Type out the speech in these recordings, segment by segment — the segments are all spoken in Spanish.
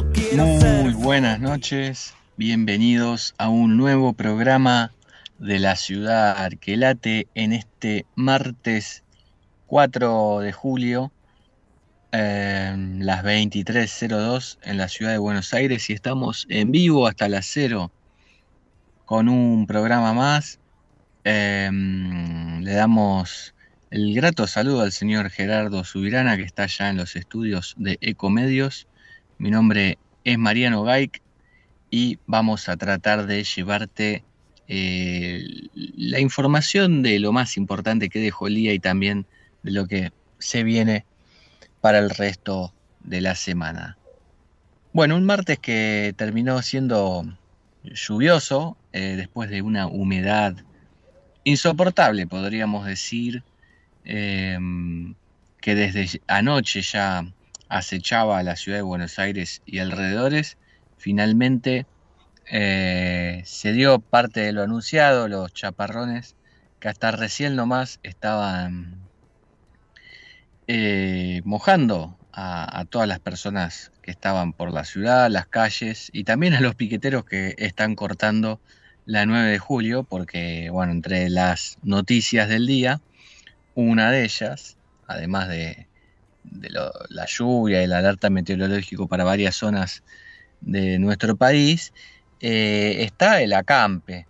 Muy buenas noches, bienvenidos a un nuevo programa de La Ciudad que Late en este martes 4 de julio, las 23:02 en la ciudad de Buenos Aires, y estamos en vivo hasta las 0 con un programa más. Le damos el grato saludo al señor Gerardo Subirana, que está ya en los estudios de Ecomedios. Mi nombre es Mariano Gaik y vamos a tratar de llevarte la información de lo más importante que dejó el día y también de lo que se viene para el resto de la semana. Bueno, un martes que terminó siendo lluvioso, después de una humedad insoportable, podríamos decir, que desde anoche ya acechaba a la ciudad de Buenos Aires y alrededores. Finalmente se dio parte de lo anunciado, los chaparrones, que hasta recién nomás estaban mojando a todas las personas que estaban por la ciudad, las calles, y también a los piqueteros que están cortando la 9 de julio, porque, bueno, entre las noticias del día, una de ellas, además de la lluvia y la alerta meteorológica para varias zonas de nuestro país, está el ACAMPE.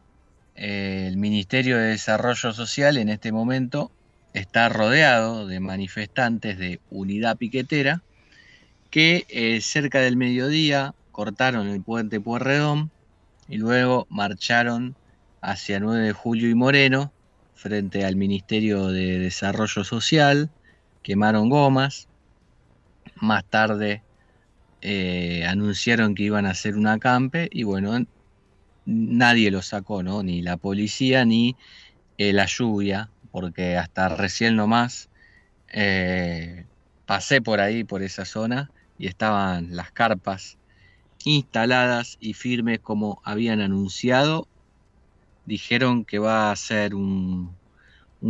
El Ministerio de Desarrollo Social en este momento está rodeado de manifestantes de Unidad Piquetera que cerca del mediodía cortaron el puente Pueyrredón y luego marcharon hacia 9 de Julio y Moreno frente al Ministerio de Desarrollo Social, quemaron gomas. Más tarde anunciaron que iban a hacer un acampe y, bueno, nadie lo sacó, ¿no? Ni la policía ni la lluvia, porque hasta recién nomás pasé por ahí, por esa zona, y estaban las carpas instaladas y firmes como habían anunciado. Dijeron que va a ser un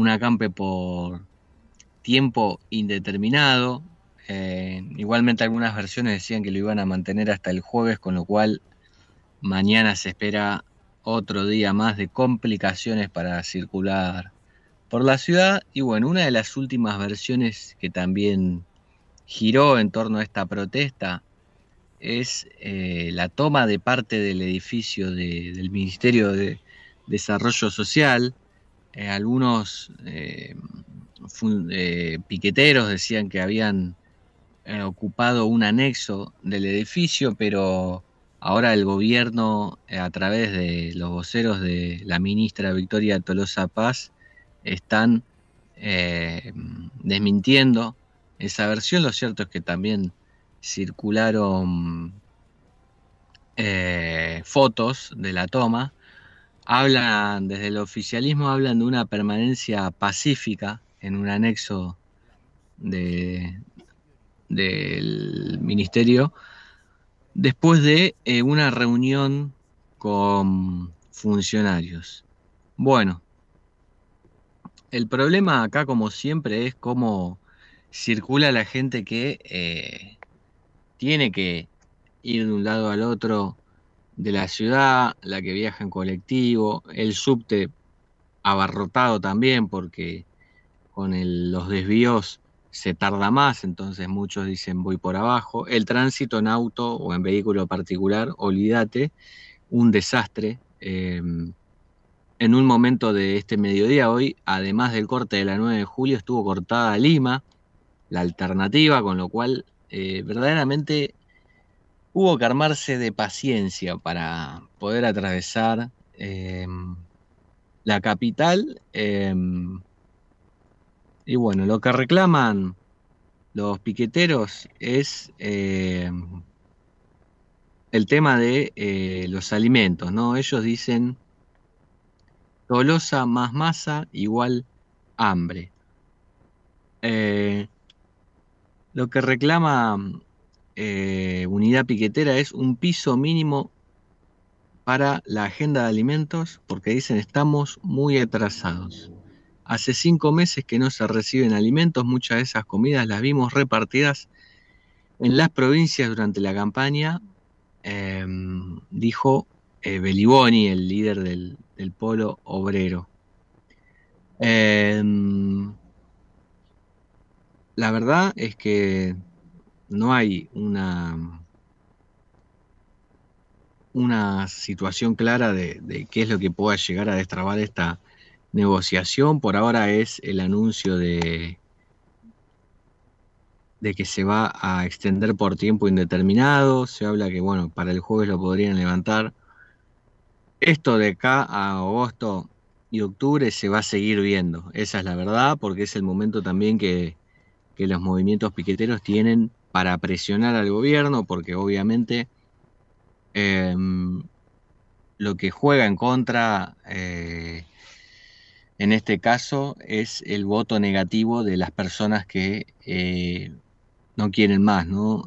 acampe por tiempo indeterminado. Igualmente algunas versiones decían que lo iban a mantener hasta el jueves, con lo cual mañana se espera otro día más de complicaciones para circular por la ciudad. Y, bueno, una de las últimas versiones que también giró en torno a esta protesta es la toma de parte del edificio del Ministerio de Desarrollo Social. Algunos piqueteros decían que habían ocupado un anexo del edificio, pero ahora el gobierno, a través de los voceros de la ministra Victoria Tolosa Paz, están desmintiendo esa versión. Lo cierto es que también circularon fotos de la toma. Hablan, desde el oficialismo, hablan de una permanencia pacífica en un anexo del ministerio, después de una reunión con funcionarios. Bueno, el problema acá, como siempre, es cómo circula la gente que tiene que ir de un lado al otro de la ciudad, la que viaja en colectivo, el subte abarrotado también, porque con los desvíos se tarda más, entonces muchos dicen voy por abajo, el tránsito en auto o en vehículo particular, olvídate, un desastre. En un momento de este mediodía hoy, además del corte de la 9 de julio, estuvo cortada Lima, la alternativa, con lo cual verdaderamente hubo que armarse de paciencia para poder atravesar la capital. Y, bueno, lo que reclaman los piqueteros es el tema de los alimentos, ¿no? Ellos dicen: Tolosa más masa igual hambre. Lo que reclama Unidad Piquetera es un piso mínimo para la agenda de alimentos, porque dicen estamos muy atrasados. Hace 5 meses que no se reciben alimentos, muchas de esas comidas las vimos repartidas en las provincias durante la campaña, dijo Belliboni, el líder del Polo Obrero. La verdad es que no hay una situación clara de qué es lo que pueda llegar a destrabar esta negociación. Por ahora es el anuncio de que se va a extender por tiempo indeterminado. Se habla que, bueno, para el jueves lo podrían levantar. Esto de acá a agosto y octubre se va a seguir viendo, esa es la verdad, porque es el momento también que los movimientos piqueteros tienen para presionar al gobierno, porque obviamente lo que juega en contra en este caso es el voto negativo de las personas que no quieren más, ¿no?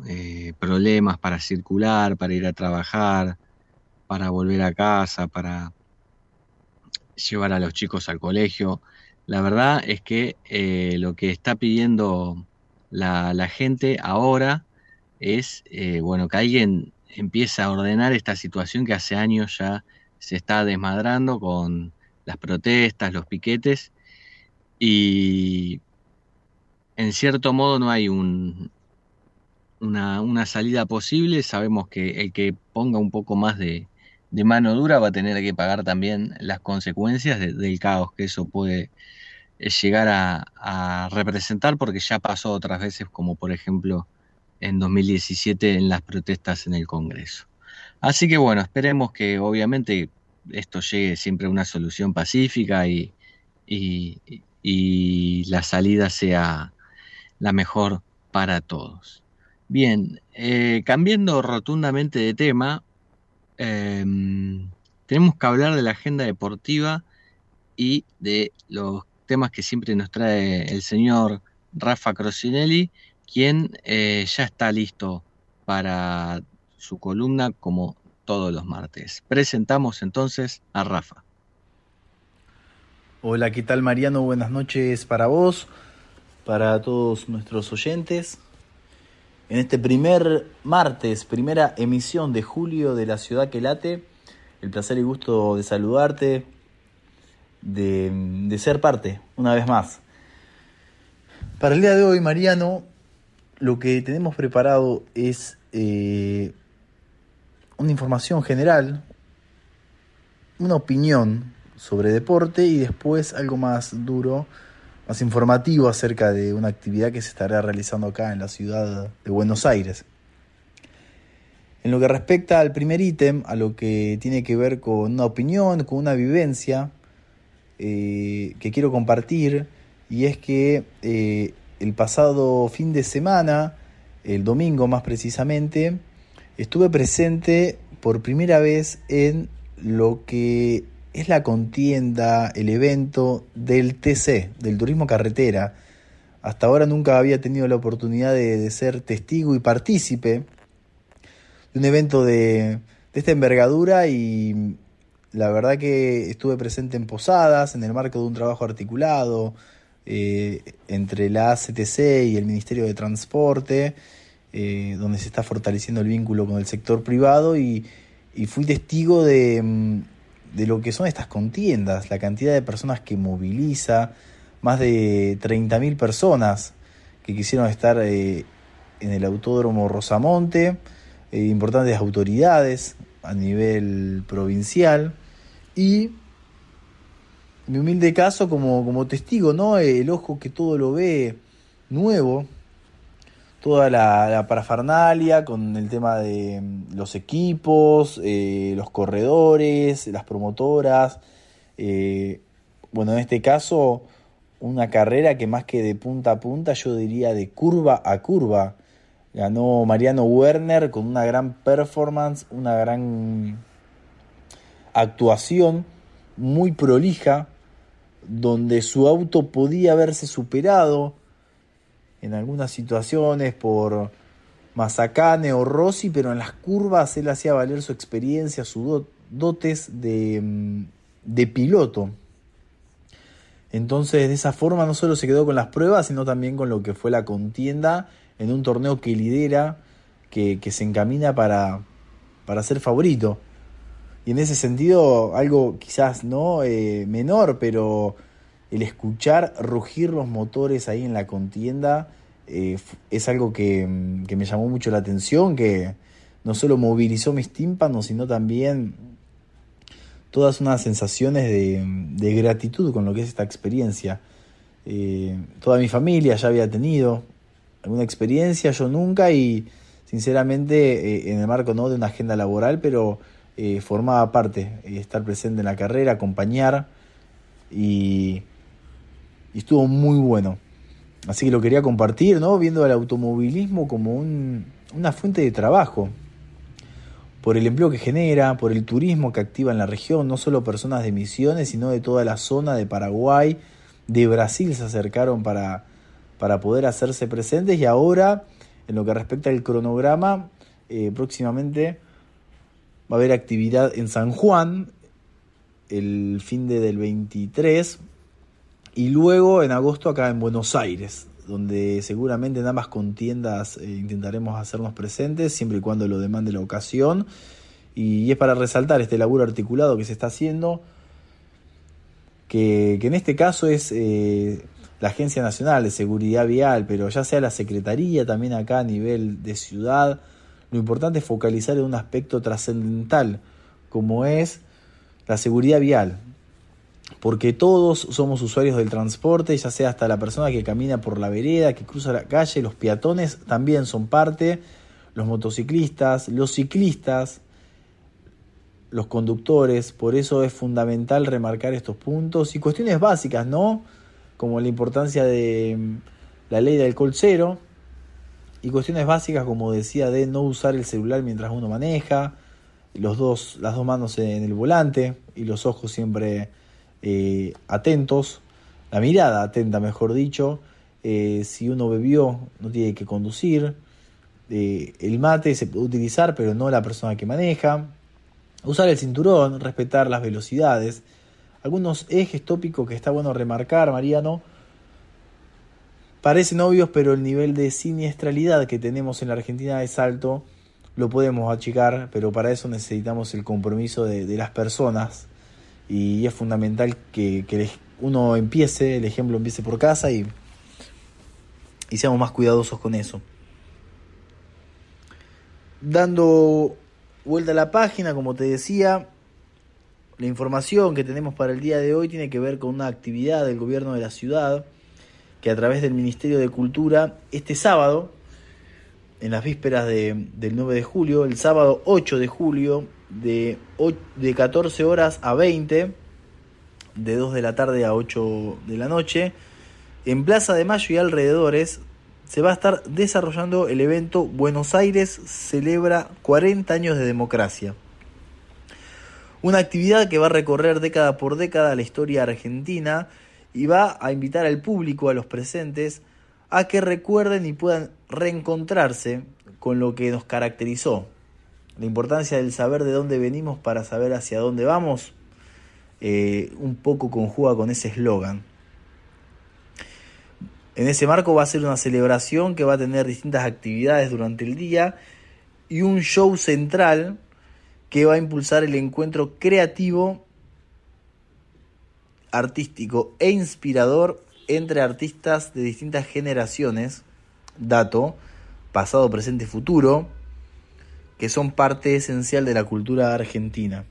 Problemas para circular, para ir a trabajar, para volver a casa, para llevar a los chicos al colegio. La verdad es que lo que está pidiendo la gente ahora es bueno, que alguien empiece a ordenar esta situación que hace años ya se está desmadrando con las protestas, los piquetes, y en cierto modo no hay una salida posible. Sabemos que el que ponga un poco más de mano dura va a tener que pagar también las consecuencias del caos que eso puede llegar a representar, porque ya pasó otras veces, como por ejemplo en 2017 en las protestas en el Congreso. Así que bueno, esperemos que obviamente esto llegue siempre a una solución pacífica y la salida sea la mejor para todos. Bien, cambiando rotundamente de tema, tenemos que hablar de la agenda deportiva y de los temas que siempre nos trae el señor Rafa Crocinelli, quien ya está listo para su columna como todos los martes. Presentamos entonces a Rafa. Hola, ¿qué tal, Mariano? Buenas noches para vos, para todos nuestros oyentes. En este primer martes, primera emisión de julio de La Ciudad Que Late, el placer y gusto de saludarte, de ser parte una vez más. Para el día de hoy, Mariano, lo que tenemos preparado es una información general, una opinión sobre deporte y después algo más duro, más informativo acerca de una actividad que se estará realizando acá en la ciudad de Buenos Aires. En lo que respecta al primer ítem, a lo que tiene que ver con una opinión, con una vivencia que quiero compartir, y es que el pasado fin de semana, el domingo más precisamente, estuve presente por primera vez en lo que es la contienda, el evento del TC, del Turismo Carretera. Hasta ahora nunca había tenido la oportunidad de ser testigo y partícipe de un evento de esta envergadura, y la verdad que estuve presente en Posadas en el marco de un trabajo articulado entre la ACTC y el Ministerio de Transporte, donde se está fortaleciendo el vínculo con el sector privado, y fui testigo de lo que son estas contiendas, la cantidad de personas que moviliza, más de 30.000 personas que quisieron estar en el Autódromo Rosamonte, importantes autoridades a nivel provincial, y mi humilde caso como testigo, ¿no? El ojo que todo lo ve nuevo, toda la parafernalia con el tema de los equipos, los corredores, las promotoras. Bueno, en este caso, una carrera que más que de punta a punta, yo diría de curva a curva. Ganó Mariano Werner con una gran performance, una gran actuación muy prolija, donde su auto podía haberse superado en algunas situaciones por Masacane o Rossi, pero en las curvas él hacía valer su experiencia, sus dotes de piloto. Entonces, de esa forma no solo se quedó con las pruebas, sino también con lo que fue la contienda en un torneo que lidera, que se encamina para ser favorito. Y en ese sentido, algo quizás no menor, pero el escuchar rugir los motores ahí en la contienda es algo que me llamó mucho la atención, que no solo movilizó mis tímpanos, sino también todas unas sensaciones de gratitud con lo que es esta experiencia. Toda mi familia ya había tenido alguna experiencia, yo nunca, y sinceramente en el marco no de una agenda laboral, pero formaba parte, estar presente en la carrera, acompañar, y estuvo muy bueno. Así que lo quería compartir, ¿no? Viendo al automovilismo como una fuente de trabajo, por el empleo que genera, por el turismo que activa en la región. No solo personas de Misiones, sino de toda la zona de Paraguay, de Brasil se acercaron para poder hacerse presentes. Y ahora, en lo que respecta al cronograma, próximamente va a haber actividad en San Juan el fin del 23, y luego en agosto acá en Buenos Aires, donde seguramente en ambas contiendas intentaremos hacernos presentes, siempre y cuando lo demande la ocasión. Y es para resaltar este laburo articulado que se está haciendo, que en este caso es la Agencia Nacional de Seguridad Vial, pero ya sea la Secretaría también acá a nivel de ciudad. Lo importante es focalizar en un aspecto trascendental, como es la seguridad vial, porque todos somos usuarios del transporte, ya sea hasta la persona que camina por la vereda, que cruza la calle, los peatones también son parte, los motociclistas, los ciclistas, los conductores. Por eso es fundamental remarcar estos puntos y cuestiones básicas, ¿no? Como la importancia de la ley de alcohol cero, y cuestiones básicas, como decía, de no usar el celular mientras uno maneja, las dos manos en el volante y los ojos siempre atentos, la mirada atenta, mejor dicho. Si uno bebió, no tiene que conducir. El mate se puede utilizar, pero no la persona que maneja. Usar el cinturón, respetar las velocidades. Algunos ejes tópicos que está bueno remarcar, Mariano. Parecen obvios, pero el nivel de siniestralidad que tenemos en la Argentina es alto. Lo podemos achicar, pero para eso necesitamos el compromiso de las personas. Y es fundamental que uno empiece, el ejemplo empiece por casa, y seamos más cuidadosos con eso. Dando vuelta a la página, como te decía, la información que tenemos para el día de hoy tiene que ver con una actividad del gobierno de la ciudad, que a través del Ministerio de Cultura, este sábado, en las vísperas del 9 de julio, el sábado 8 de julio, de 14 horas a 20, de 2 de la tarde a 8 de la noche, en Plaza de Mayo y alrededores, se va a estar desarrollando el evento Buenos Aires celebra 40 años de democracia. Una actividad que va a recorrer década por década la historia argentina y va a invitar al público, a los presentes, a que recuerden y puedan reencontrarse con lo que nos caracterizó. La importancia del saber de dónde venimos para saber hacia dónde vamos, un poco conjuga con ese eslogan. En ese marco va a ser una celebración que va a tener distintas actividades durante el día y un show central que va a impulsar el encuentro creativo, artístico e inspirador entre artistas de distintas generaciones, dato, pasado, presente, futuro, que son parte esencial de la cultura argentina.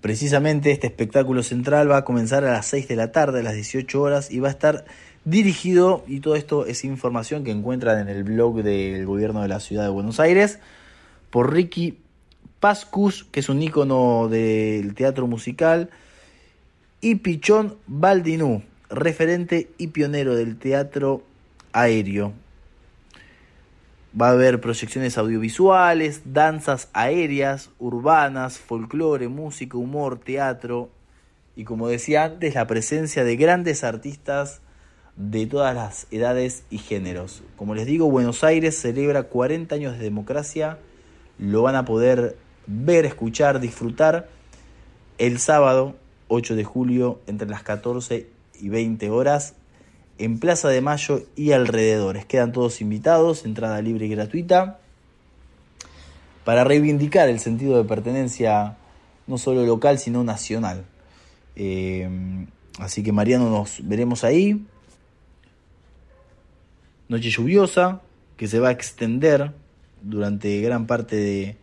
Precisamente este espectáculo central va a comenzar a las 6 de la tarde, a las 18 horas, y va a estar dirigido, y todo esto es información que encuentran en el blog del gobierno de la ciudad de Buenos Aires, por Ricky Pascus, que es un ícono del teatro musical, y Pichón Baldinú, referente y pionero del teatro aéreo. Va a haber proyecciones audiovisuales, danzas aéreas, urbanas, folclore, música, humor, teatro, y como decía antes, la presencia de grandes artistas de todas las edades y géneros. Como les digo, Buenos Aires celebra 40 años de democracia. Lo van a poder ver, escuchar, disfrutar el sábado 8 de julio entre las 14 y 20 horas en Plaza de Mayo y alrededores. Quedan todos invitados, entrada libre y gratuita, para reivindicar el sentido de pertenencia no solo local, sino nacional. Así que Mariano, nos veremos ahí. Noche lluviosa, que se va a extender durante gran parte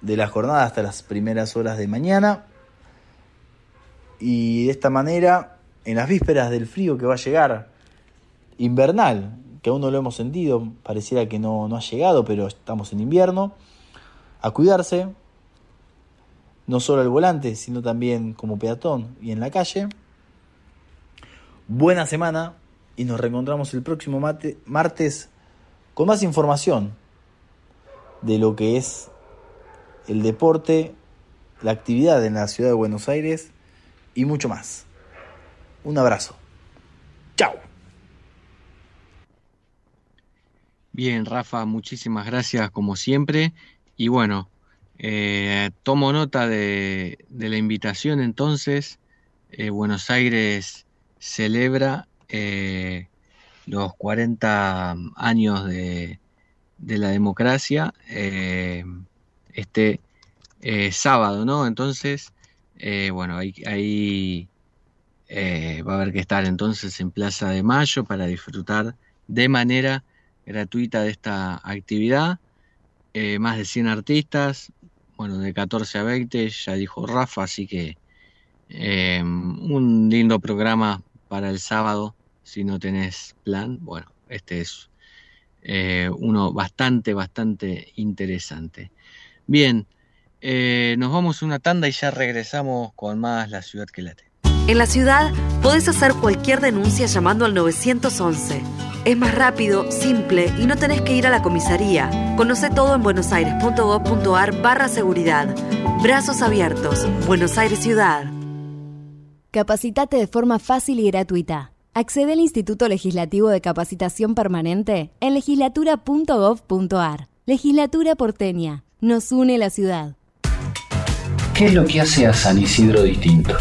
de la jornada hasta las primeras horas de mañana. Y de esta manera, en las vísperas del frío que va a llegar, invernal, que aún no lo hemos sentido, pareciera que no ha llegado, pero estamos en invierno, a cuidarse, no solo al volante, sino también como peatón y en la calle. Buena semana y nos reencontramos el próximo martes con más información de lo que es el deporte, la actividad en la ciudad de Buenos Aires y mucho más. Un abrazo. Chao. Bien, Rafa, muchísimas gracias como siempre. Y bueno, tomo nota de la invitación entonces. Buenos Aires celebra los 40 años de la democracia este sábado, ¿no? Entonces, bueno, ahí va a haber que estar entonces en Plaza de Mayo para disfrutar de manera gratuita de esta actividad. Más de 100 artistas, bueno, de 14 a 20, ya dijo Rafa, así que un lindo programa para el sábado. Si no tenés plan, bueno, este es uno bastante interesante. Bien, nos vamos a una tanda y ya regresamos con más La Ciudad que Late. En La Ciudad podés hacer cualquier denuncia llamando al 911. Es más rápido, simple y no tenés que ir a la comisaría. Conoce todo en buenosaires.gov.ar/seguridad. Brazos abiertos. Buenos Aires Ciudad. Capacitate de forma fácil y gratuita. Accede al Instituto Legislativo de Capacitación Permanente en legislatura.gov.ar. Legislatura porteña. Nos une la ciudad. ¿Qué es lo que hace a San Isidro distinto?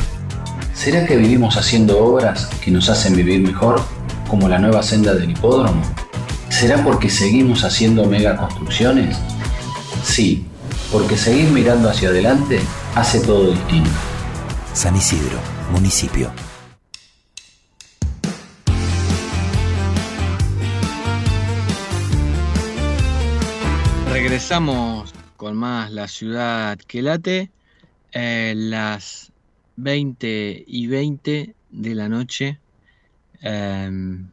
¿Será que vivimos haciendo obras que nos hacen vivir mejor, como la nueva senda del hipódromo? ¿Será porque seguimos haciendo megaconstrucciones? Sí, porque seguir mirando hacia adelante hace todo distinto. San Isidro, municipio. Regresamos con más La Ciudad que Late. Las 20:20 de la noche.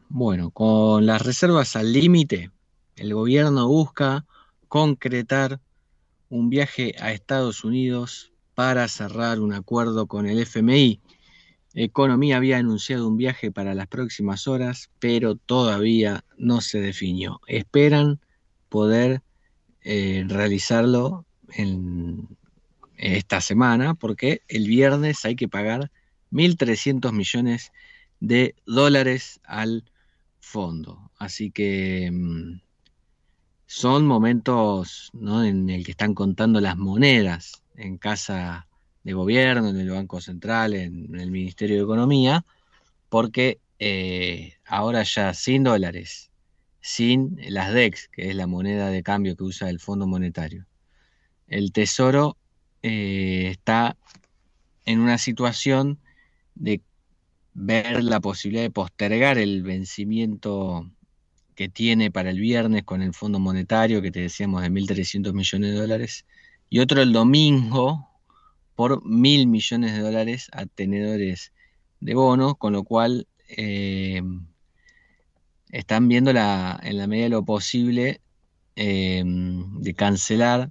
Bueno, con las reservas al límite, el gobierno busca concretar un viaje a Estados Unidos para cerrar un acuerdo con el FMI. Economía había anunciado un viaje para las próximas horas, pero todavía no se definió. Esperan poder realizarlo en esta semana, porque el viernes hay que pagar $1.300 millones al fondo. Así que son momentos, ¿no?, en el que están contando las monedas en casa de gobierno, en el Banco Central, en el Ministerio de Economía, porque ahora ya sin dólares, sin las DEX, que es la moneda de cambio que usa el Fondo Monetario, el Tesoro está en una situación de ver la posibilidad de postergar el vencimiento que tiene para el viernes con el Fondo Monetario, que te decíamos de $1.300 millones, y otro el domingo por $1.000 millones a tenedores de bonos, con lo cual están viendo en la medida de lo posible de cancelar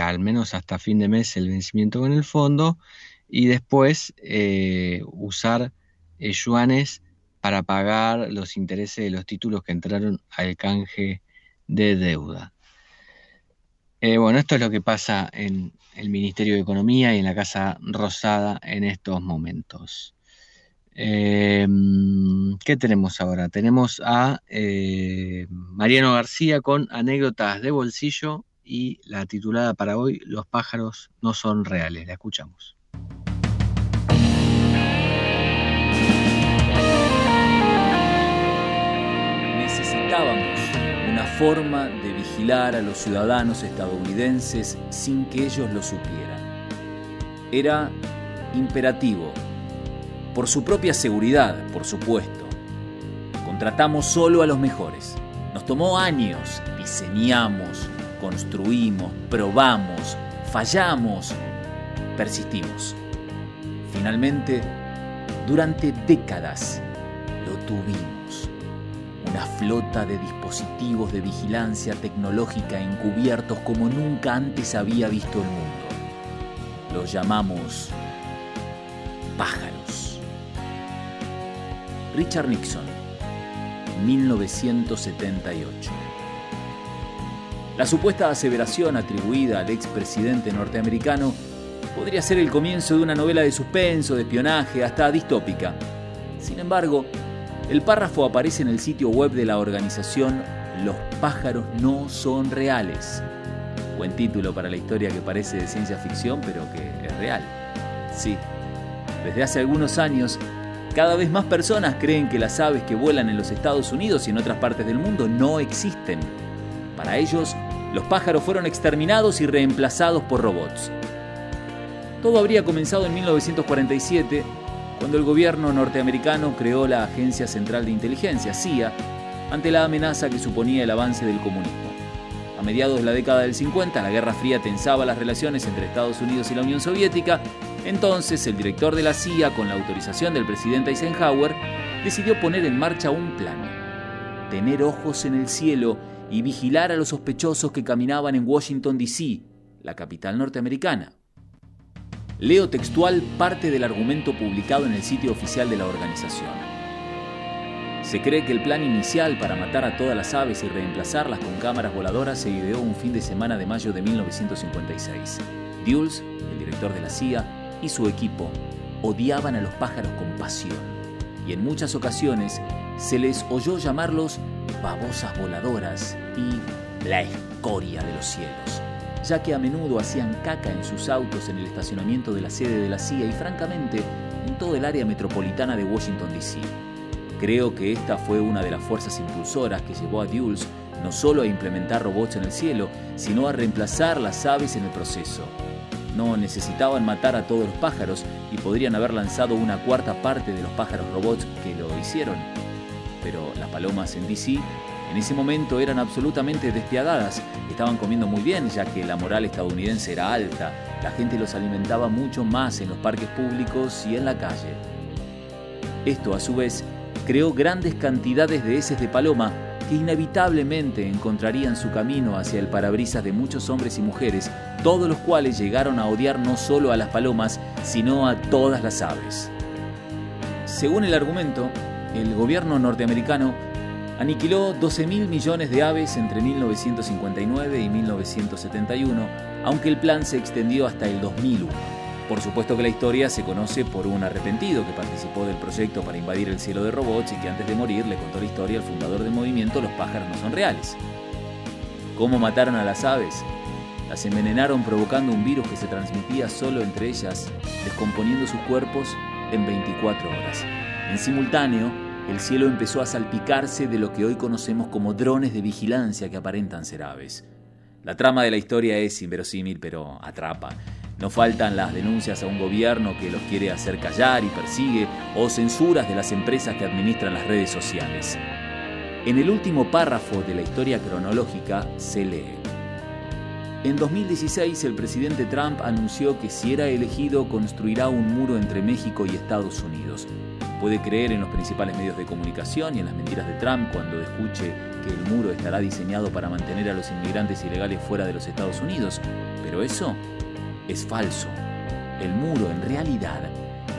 al menos hasta fin de mes el vencimiento con el fondo, y después usar yuanes para pagar los intereses de los títulos que entraron al canje de deuda. Bueno, esto es lo que pasa en el Ministerio de Economía y en la Casa Rosada en estos momentos. ¿Qué tenemos ahora? Tenemos a Mariano García con anécdotas de bolsillo y la titulada para hoy, Los pájaros no son reales. La escuchamos. necesitábamos una forma de vigilar a los ciudadanos estadounidenses sin que ellos lo supieran. Era imperativo, por su propia seguridad, por supuesto. Contratamos solo a los mejores. Nos tomó años, diseñamos, construimos, probamos, fallamos, persistimos. Finalmente, durante décadas, lo tuvimos. Una flota de dispositivos de vigilancia tecnológica encubiertos como nunca antes había visto el mundo. Los llamamos pájaros. Richard Nixon, 1978. La supuesta aseveración atribuida al expresidente norteamericano podría ser el comienzo de una novela de suspenso, de espionaje, hasta distópica. Sin embargo, el párrafo aparece en el sitio web de la organización Los pájaros no son reales. Buen título para la historia que parece de ciencia ficción, pero que es real. Sí, desde hace algunos años, cada vez más personas creen que las aves que vuelan en los Estados Unidos y en otras partes del mundo no existen. Para ellos, los pájaros fueron exterminados y reemplazados por robots. Todo habría comenzado en 1947, cuando el gobierno norteamericano creó la Agencia Central de Inteligencia, CIA, ante la amenaza que suponía el avance del comunismo. A mediados de la década del 50, la Guerra Fría tensaba las relaciones entre Estados Unidos y la Unión Soviética. Entonces, el director de la CIA, con la autorización del presidente Eisenhower, decidió poner en marcha un plan: tener ojos en el cielo y vigilar a los sospechosos que caminaban en Washington, D.C., la capital norteamericana. Leo textual parte del argumento publicado en el sitio oficial de la organización. Se cree que el plan inicial para matar a todas las aves y reemplazarlas con cámaras voladoras se ideó un fin de semana de mayo de 1956. Dulles, el director de la CIA, y su equipo odiaban a los pájaros con pasión, y en muchas ocasiones se les oyó llamarlos babosas voladoras y la escoria de los cielos, ya que a menudo hacían caca en sus autos en el estacionamiento de la sede de la CIA y, francamente, en todo el área metropolitana de Washington, D.C. Creo que esta fue una de las fuerzas impulsoras que llevó a Dulles no solo a implementar robots en el cielo, sino a reemplazar las aves en el proceso. No necesitaban matar a todos los pájaros y podrían haber lanzado una cuarta parte de los pájaros robots que lo hicieron. Pero las palomas en D.C. en ese momento eran absolutamente despiadadas, estaban comiendo muy bien ya que la moral estadounidense era alta, la gente los alimentaba mucho más en los parques públicos y en la calle. Esto a su vez creó grandes cantidades de heces de paloma que inevitablemente encontrarían su camino hacia el parabrisas de muchos hombres y mujeres, todos los cuales llegaron a odiar no solo a las palomas, sino a todas las aves. Según el argumento, el gobierno norteamericano aniquiló 12.000 millones de aves entre 1959 y 1971, aunque el plan se extendió hasta el 2001. Por supuesto que la historia se conoce por un arrepentido que participó del proyecto para invadir el cielo de robots y que antes de morir le contó la historia al fundador del movimiento Los pájaros no son reales. ¿Cómo mataron a las aves? Las envenenaron provocando un virus que se transmitía solo entre ellas, descomponiendo sus cuerpos en 24 horas. En simultáneo, el cielo empezó a salpicarse de lo que hoy conocemos como drones de vigilancia que aparentan ser aves. La trama de la historia es inverosímil, pero atrapa. No faltan las denuncias a un gobierno que los quiere hacer callar y persigue, o censuras de las empresas que administran las redes sociales. En el último párrafo de la historia cronológica se lee: en 2016 el presidente Trump anunció que si era elegido construirá un muro entre México y Estados Unidos. Puede creer en los principales medios de comunicación y en las mentiras de Trump cuando escuche que el muro estará diseñado para mantener a los inmigrantes ilegales fuera de los Estados Unidos, pero eso es falso. El muro, en realidad,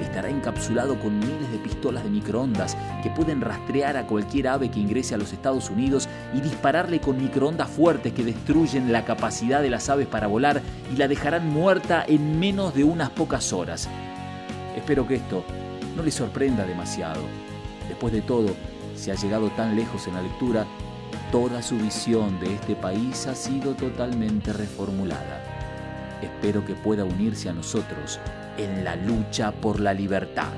estará encapsulado con miles de pistolas de microondas que pueden rastrear a cualquier ave que ingrese a los Estados Unidos y dispararle con microondas fuertes que destruyen la capacidad de las aves para volar y la dejarán muerta en menos de unas pocas horas. Espero que esto no les sorprenda demasiado. Después de todo, si ha llegado tan lejos en la lectura, toda su visión de este país ha sido totalmente reformulada. Espero que pueda unirse a nosotros en la lucha por la libertad.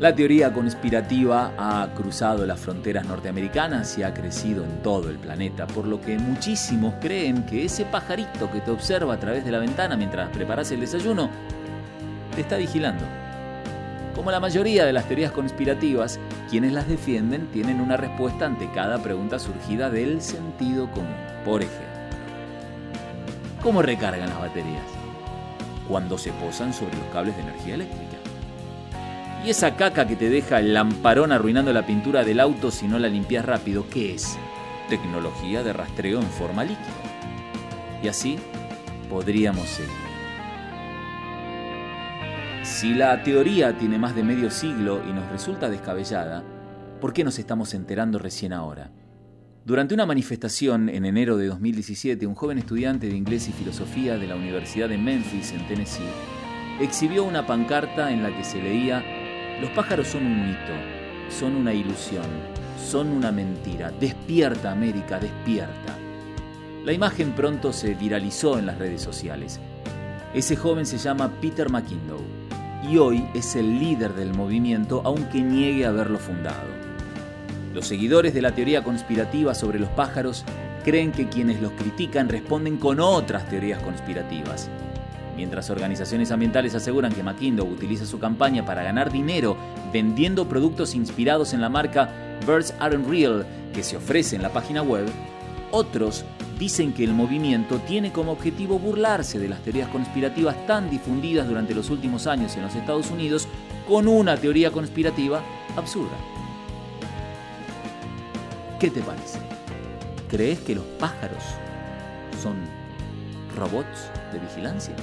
La teoría conspirativa ha cruzado las fronteras norteamericanas y ha crecido en todo el planeta, por lo que muchísimos creen que ese pajarito que te observa a través de la ventana mientras preparas el desayuno te está vigilando. Como la mayoría de las teorías conspirativas, quienes las defienden tienen una respuesta ante cada pregunta surgida del sentido común. Por ejemplo, ¿cómo recargan las baterías? Cuando se posan sobre los cables de energía eléctrica. Y esa caca que te deja el lamparón arruinando la pintura del auto si no la limpias rápido, ¿qué es? Tecnología de rastreo en forma líquida. Y así podríamos seguir. Si la teoría tiene más de medio siglo y nos resulta descabellada, ¿por qué nos estamos enterando recién ahora? Durante una manifestación en enero de 2017, un joven estudiante de inglés y filosofía de la Universidad de Memphis, en Tennessee, exhibió una pancarta en la que se leía: "Los pájaros son un mito, son una ilusión, son una mentira. Despierta, América, despierta". La imagen pronto se viralizó en las redes sociales. Ese joven se llama Peter McIndoe y hoy es el líder del movimiento, aunque niegue haberlo fundado. Los seguidores de la teoría conspirativa sobre los pájaros creen que quienes los critican responden con otras teorías conspirativas. Mientras organizaciones ambientales aseguran que McIndoe utiliza su campaña para ganar dinero vendiendo productos inspirados en la marca Birds Aren't Real que se ofrece en la página web, otros dicen que el movimiento tiene como objetivo burlarse de las teorías conspirativas tan difundidas durante los últimos años en los Estados Unidos con una teoría conspirativa absurda. ¿Qué te parece? ¿Crees que los pájaros son robots de vigilancia?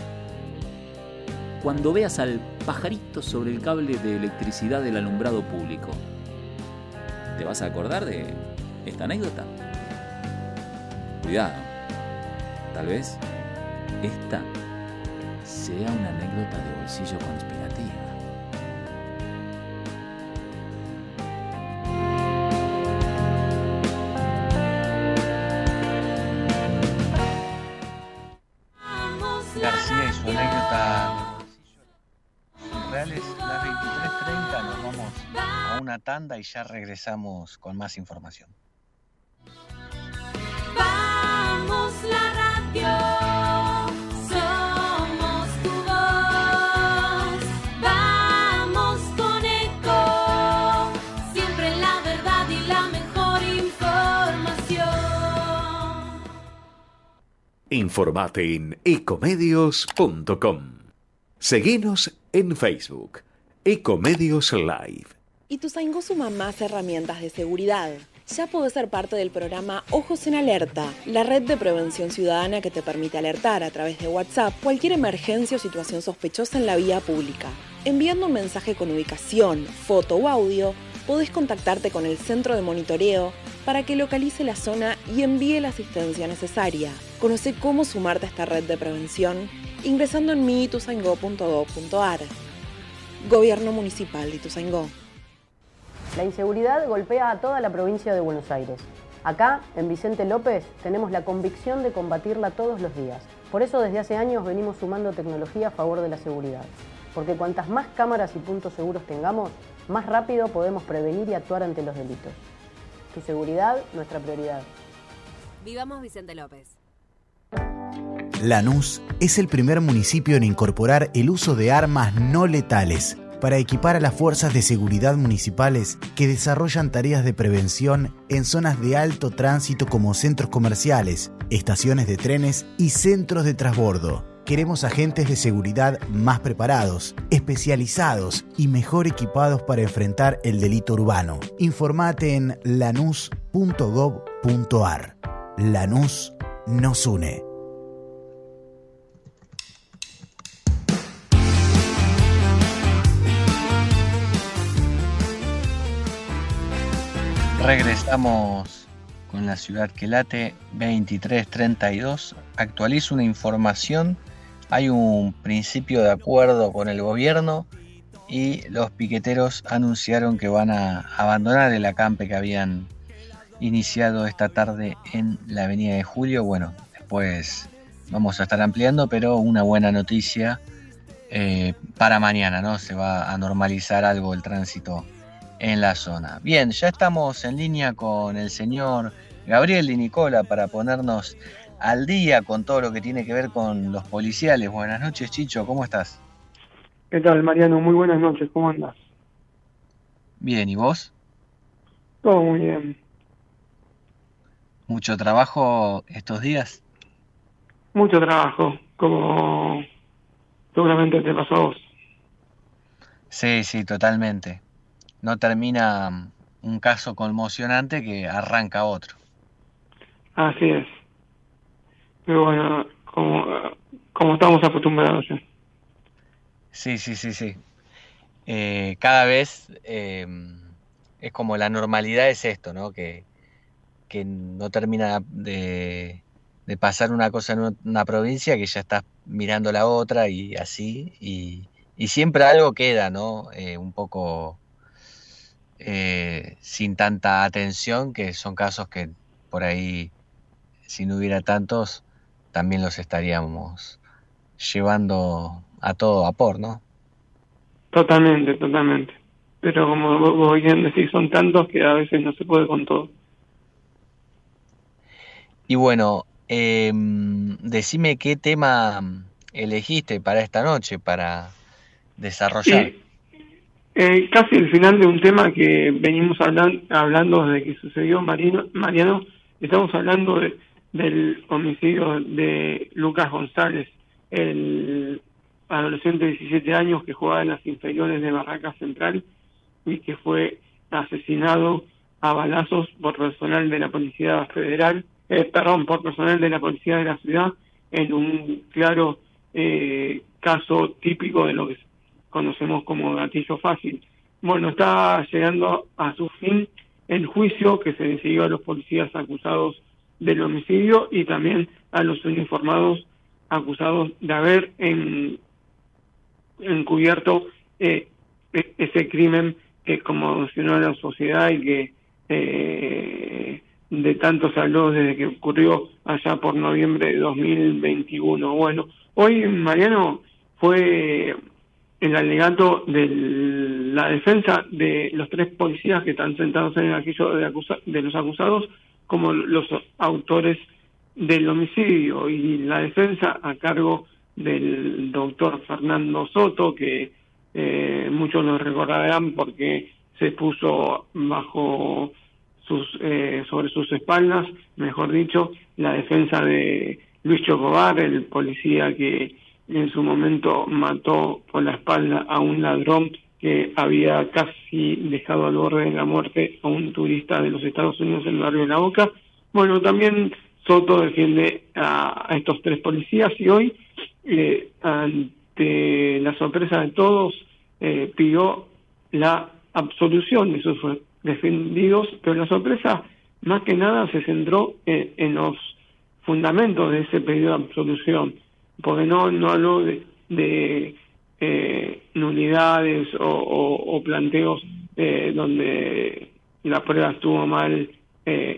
Cuando veas al pajarito sobre el cable de electricidad del alumbrado público, ¿te vas a acordar de esta anécdota? Cuidado, tal vez esta sea una anécdota de bolsillo conspirativa. García y su anécdota. Reales, las 23:30, nos vamos a una tanda y ya regresamos con más información. Vamos la radio, somos tu voz, vamos con Eco, siempre la verdad y la mejor información. Informate en ecomedios.com. Seguinos en Facebook, Ecomedios Live. Ituzaingó suma más herramientas de seguridad. Ya podés ser parte del programa Ojos en Alerta, la red de prevención ciudadana que te permite alertar a través de WhatsApp cualquier emergencia o situación sospechosa en la vía pública. Enviando un mensaje con ubicación, foto o audio, podés contactarte con el centro de monitoreo para que localice la zona y envíe la asistencia necesaria. Conoce cómo sumarte a esta red de prevención ingresando en miituzaingó.gov.ar. Gobierno Municipal de Ituzaingó. La inseguridad golpea a toda la provincia de Buenos Aires. Acá, en Vicente López, tenemos la convicción de combatirla todos los días. Por eso desde hace años venimos sumando tecnología a favor de la seguridad. Porque cuantas más cámaras y puntos seguros tengamos, más rápido podemos prevenir y actuar ante los delitos. Tu seguridad, nuestra prioridad. Vivamos Vicente López. Lanús es el primer municipio en incorporar el uso de armas no letales para equipar a las fuerzas de seguridad municipales que desarrollan tareas de prevención en zonas de alto tránsito como centros comerciales, estaciones de trenes y centros de transbordo. Queremos agentes de seguridad más preparados, especializados y mejor equipados para enfrentar el delito urbano. Informate en lanús.gov.ar. Lanús nos une. Regresamos con La Ciudad que Late, 23:32. Actualizo una información. Hay un principio de acuerdo con el gobierno y los piqueteros anunciaron que van a abandonar el acampe que habían iniciado esta tarde en la Avenida de Julio. Bueno, después vamos a estar ampliando, pero una buena noticia para mañana, ¿no? Se va a normalizar algo el tránsito en la zona. Bien, ya estamos en línea con el señor Gabriel Di Nicola para ponernos al día con todo lo que tiene que ver con los policiales. Buenas noches, Chicho, ¿cómo estás? ¿Qué tal, Mariano? Muy buenas noches, ¿cómo andás? Bien, ¿y vos? Todo muy bien. ¿Mucho trabajo estos días? Mucho trabajo, como seguramente te pasó a vos. Sí, sí, totalmente. No termina un caso conmocionante que arranca otro. Así es. Pero bueno, como estamos acostumbrados ya. Sí, sí, sí, sí. Cada vez es como la normalidad es esto, ¿no? Que no termina de pasar una cosa en una provincia que ya estás mirando la otra y así. Y siempre algo queda, ¿no? Un poco sin tanta atención, que son casos que por ahí, si no hubiera tantos, también los estaríamos llevando a todo vapor, ¿no? Totalmente, totalmente. Pero como vos bien decís, son tantos que a veces no se puede con todo. Y bueno, decime qué tema elegiste para esta noche, para desarrollar. Casi el final de un tema que venimos hablando desde que sucedió, Mariano. Estamos hablando del homicidio de Lucas González, el adolescente de 17 años que jugaba en las inferiores de Barracas Central y que fue asesinado a balazos por personal de la Policía Federal, por personal de la Policía de la Ciudad, en un claro caso típico de lo que conocemos como gatillo fácil. Bueno, está llegando a su fin el juicio que se decidió a los policías acusados del homicidio y también a los uniformados acusados de haber encubierto ese crimen que conmocionó a la sociedad y que de tanto se habló desde que ocurrió allá por noviembre de 2021. Bueno, hoy, Mariano, fue el alegato de la defensa de los tres policías que están sentados en el banquillo de los acusados como los autores del homicidio, y la defensa a cargo del doctor Fernando Soto, que muchos lo recordarán porque se puso bajo sobre sus espaldas, mejor dicho, la defensa de Luis Chocobar, el policía que en su momento mató por la espalda a un ladrón que había casi dejado al borde de la muerte a un turista de los Estados Unidos en el barrio de La Boca. Bueno, también Soto defiende a estos tres policías y hoy, ante la sorpresa de todos, pidió la absolución de sus defendidos, pero la sorpresa más que nada se centró en los fundamentos de ese pedido de absolución, porque no habló de nulidades o planteos donde la prueba estuvo mal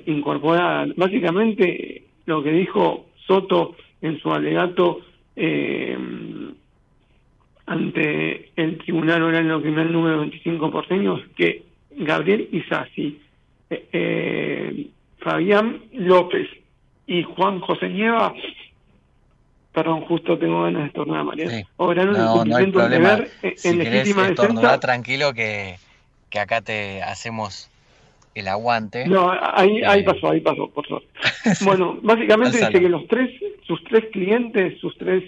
incorporada. Básicamente lo que dijo Soto en su alegato ante el Tribunal Oral en lo Criminal número 25 porteño es que Gabriel Isasi, Fabián López y Juan José Nieva, perdón, justo tengo ganas de estornudar, Mariano. Sí. Obraron el cumplimiento del deber en legítima defensa. Estornudá tranquilo que acá te hacemos el aguante. No, ahí pasó, por suerte. Bueno, básicamente dice que sus tres clientes, sus tres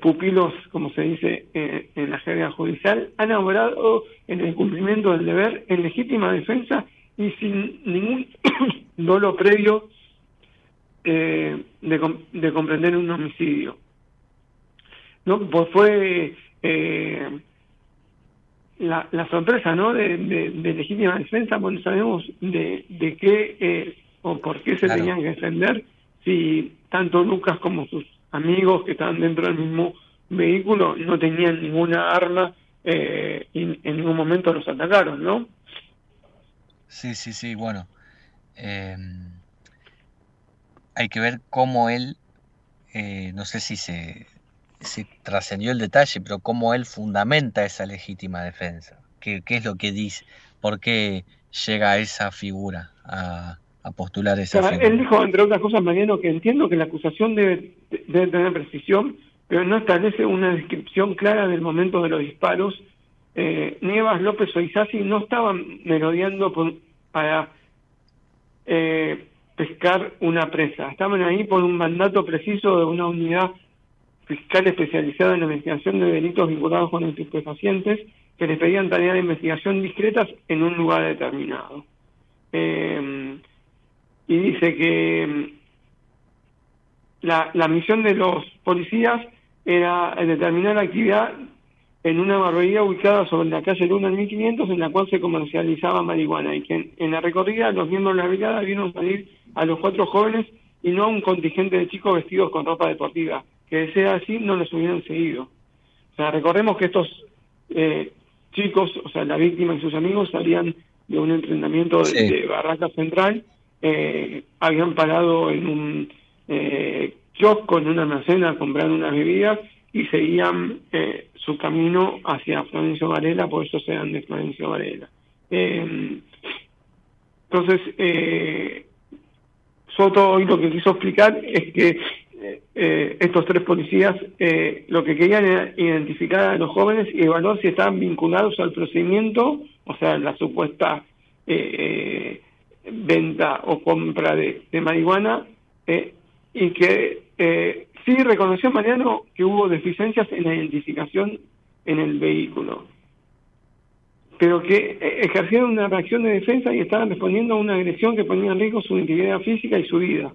pupilos, como se dice en la jerga judicial, han obrado en el cumplimiento del deber en legítima defensa y sin ningún dolo previo de comprender un homicidio. No, pues fue la sorpresa, ¿no? de legítima defensa, porque sabemos de qué o por qué se tenían que defender si tanto Lucas como sus amigos que estaban dentro del mismo vehículo no tenían ninguna arma y en ningún momento los atacaron, ¿no? Sí, sí, sí, bueno. Hay que ver cómo él, no sé si se se trascendió el detalle, pero cómo él fundamenta esa legítima defensa. ¿Qué es lo que dice? ¿Por qué llega a esa figura, a postular esa figura? Él dijo, entre otras cosas, Mariano, que entiendo que la acusación debe tener precisión, pero no establece una descripción clara del momento de los disparos. Nievas, López o Isasi no estaban merodeando para pescar una presa. Estaban ahí por un mandato preciso de una unidad fiscal especializada en la investigación de delitos vinculados con estupefacientes, que les pedían tareas de investigación discretas en un lugar determinado. Y dice que la misión de los policías era determinar la actividad en una barbería ubicada sobre la calle Luna 1500, en la cual se comercializaba marihuana, y que en la recorrida los miembros de la brigada vieron salir a los 4 jóvenes y no a un contingente de chicos vestidos con ropa deportiva, que de ser así no los hubieran seguido. O sea, recordemos que estos chicos, o sea, la víctima y sus amigos, salían de un entrenamiento de Barracas Central, habían parado en un kiosco, en una almacena, a comprar unas bebidas, y seguían su camino hacia Florencio Varela, por eso eran de Florencio Varela. Entonces, Soto hoy lo que quiso explicar es que estos 3 policías lo que querían era identificar a los jóvenes y evaluar si estaban vinculados al procedimiento, o sea, la supuesta venta o compra de marihuana, y que sí reconoció Mariano que hubo deficiencias en la identificación en el vehículo, pero que ejercieron una reacción de defensa y estaban respondiendo a una agresión que ponía en riesgo su integridad física y su vida.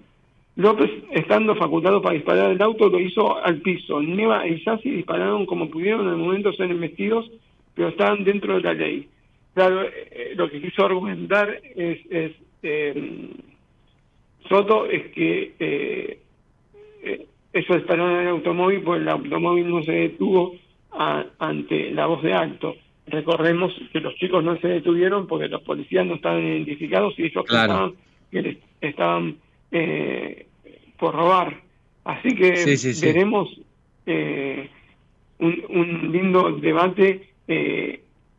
López, estando facultado para disparar el auto, lo hizo al piso. Nieva y Isasi dispararon como pudieron, al momento de ser embestidos, pero estaban dentro de la ley. Claro, lo que quiso argumentar Soto es que eso dispararon en el automóvil, pues el automóvil no se detuvo ante la voz de alto. Recordemos que los chicos no se detuvieron porque los policías no estaban identificados y ellos pensaban que estaban por robar. Así que veremos un lindo debate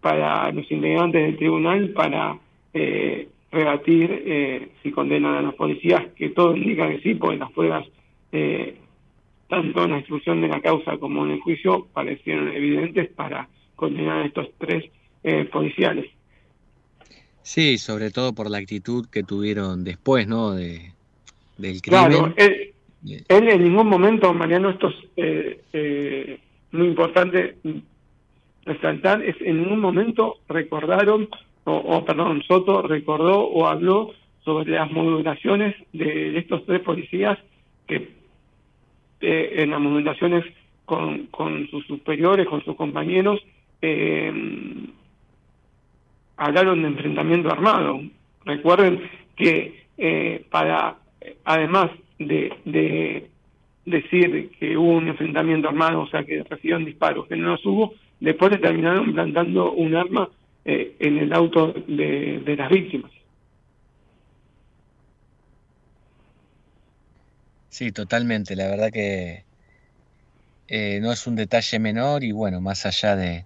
para los integrantes del tribunal para rebatir si condenan a los policías, que todo indica que sí, porque las pruebas, tanto en la instrucción de la causa como en el juicio, parecieron evidentes para condenar a estos 3 policiales. Sí, sobre todo por la actitud que tuvieron después, ¿no?, del crimen. Claro, él en ningún momento, Mariano, esto es muy importante resaltar, es en ningún momento recordaron, perdón, Soto recordó o habló sobre las modulaciones de estos 3 policías, que en las modulaciones con sus superiores, con sus compañeros, hablaron de enfrentamiento armado. Recuerden que además de decir que hubo un enfrentamiento armado, o sea, que recibieron disparos, que no los hubo, después le terminaron plantando un arma en el auto de las víctimas. Sí, totalmente. La verdad que no es un detalle menor y, bueno, más allá de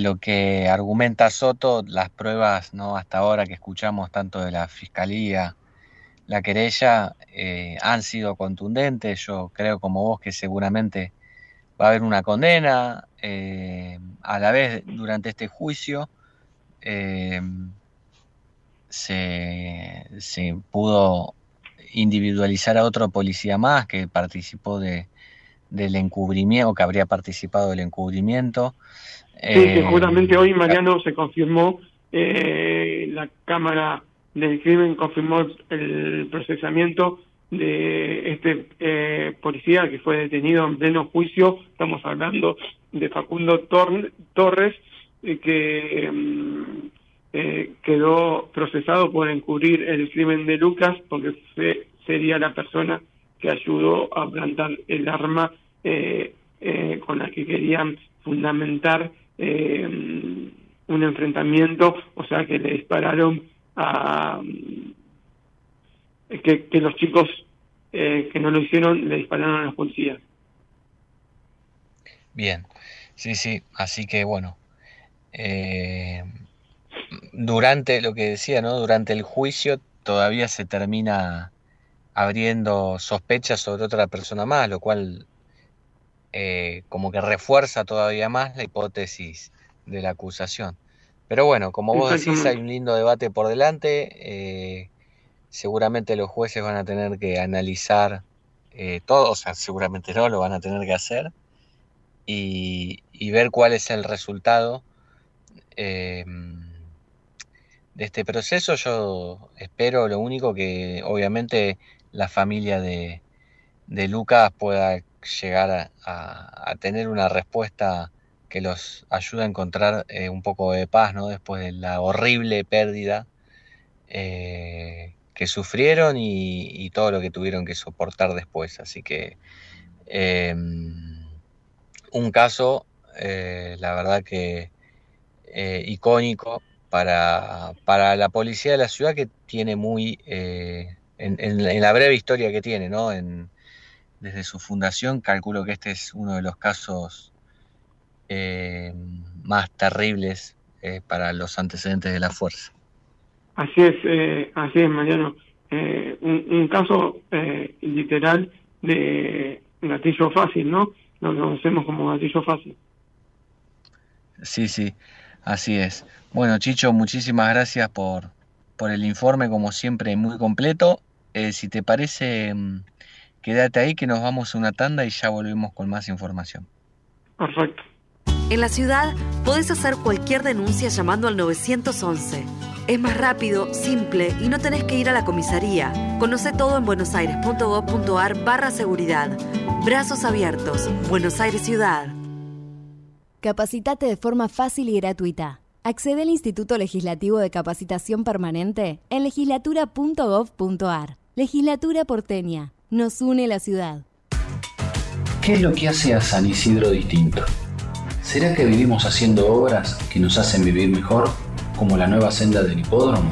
lo que argumenta Soto, las pruebas, ¿no?, hasta ahora que escuchamos tanto de la Fiscalía, la querella, han sido contundentes. Yo creo, como vos, que seguramente va a haber una condena a la vez durante este juicio. Se pudo individualizar a otro policía más que participó del encubrimiento, que habría participado del encubrimiento. Sí, seguramente hoy, Mariano, se confirmó, la Cámara del Crimen confirmó el procesamiento de este policía que fue detenido en pleno juicio. Estamos hablando de Facundo Torres, que quedó procesado por encubrir el crimen de Lucas, porque sería la persona que ayudó a plantar el arma con la que querían fundamentar un enfrentamiento, o sea, que le dispararon a... Que los chicos que no lo hicieron le dispararon a los policías. Bien, sí, así que bueno, durante lo que decía, ¿no? Durante el juicio todavía se termina abriendo sospechas sobre otra persona más, lo cual como que refuerza todavía más la hipótesis de la acusación. Pero bueno, como vos decís, hay un lindo debate por delante, seguramente los jueces van a tener que analizar todo, o sea, seguramente no, lo van a tener que hacer, y ver cuál es el resultado de este proceso. Yo espero, lo único, que obviamente la familia de Lucas pueda llegar a tener una respuesta que los ayude a encontrar un poco de paz, ¿no? Después de la horrible pérdida que sufrieron y todo lo que tuvieron que soportar después. Así que un caso, la verdad que icónico para la Policía de la Ciudad, que tiene muy, en la breve historia que tiene, ¿no? Desde su fundación, calculo que este es uno de los casos más terribles para los antecedentes de la fuerza. Así es, Mariano. Un caso literal de gatillo fácil, ¿no? Lo conocemos como gatillo fácil. Sí, así es. Bueno, Chicho, muchísimas gracias por el informe, como siempre, muy completo. Si te parece, quédate ahí que nos vamos a una tanda y ya volvemos con más información. Perfecto. En la ciudad podés hacer cualquier denuncia llamando al 911. Es más rápido, simple y no tenés que ir a la comisaría. Conoce todo en buenosaires.gov.ar/seguridad. Brazos abiertos. Buenos Aires Ciudad. Capacitate de forma fácil y gratuita. Accede al Instituto Legislativo de Capacitación Permanente en legislatura.gov.ar. Legislatura porteña. Nos une la ciudad. ¿Qué es lo que hace a San Isidro distinto? ¿Será que vivimos haciendo obras que nos hacen vivir mejor, como la nueva senda del hipódromo?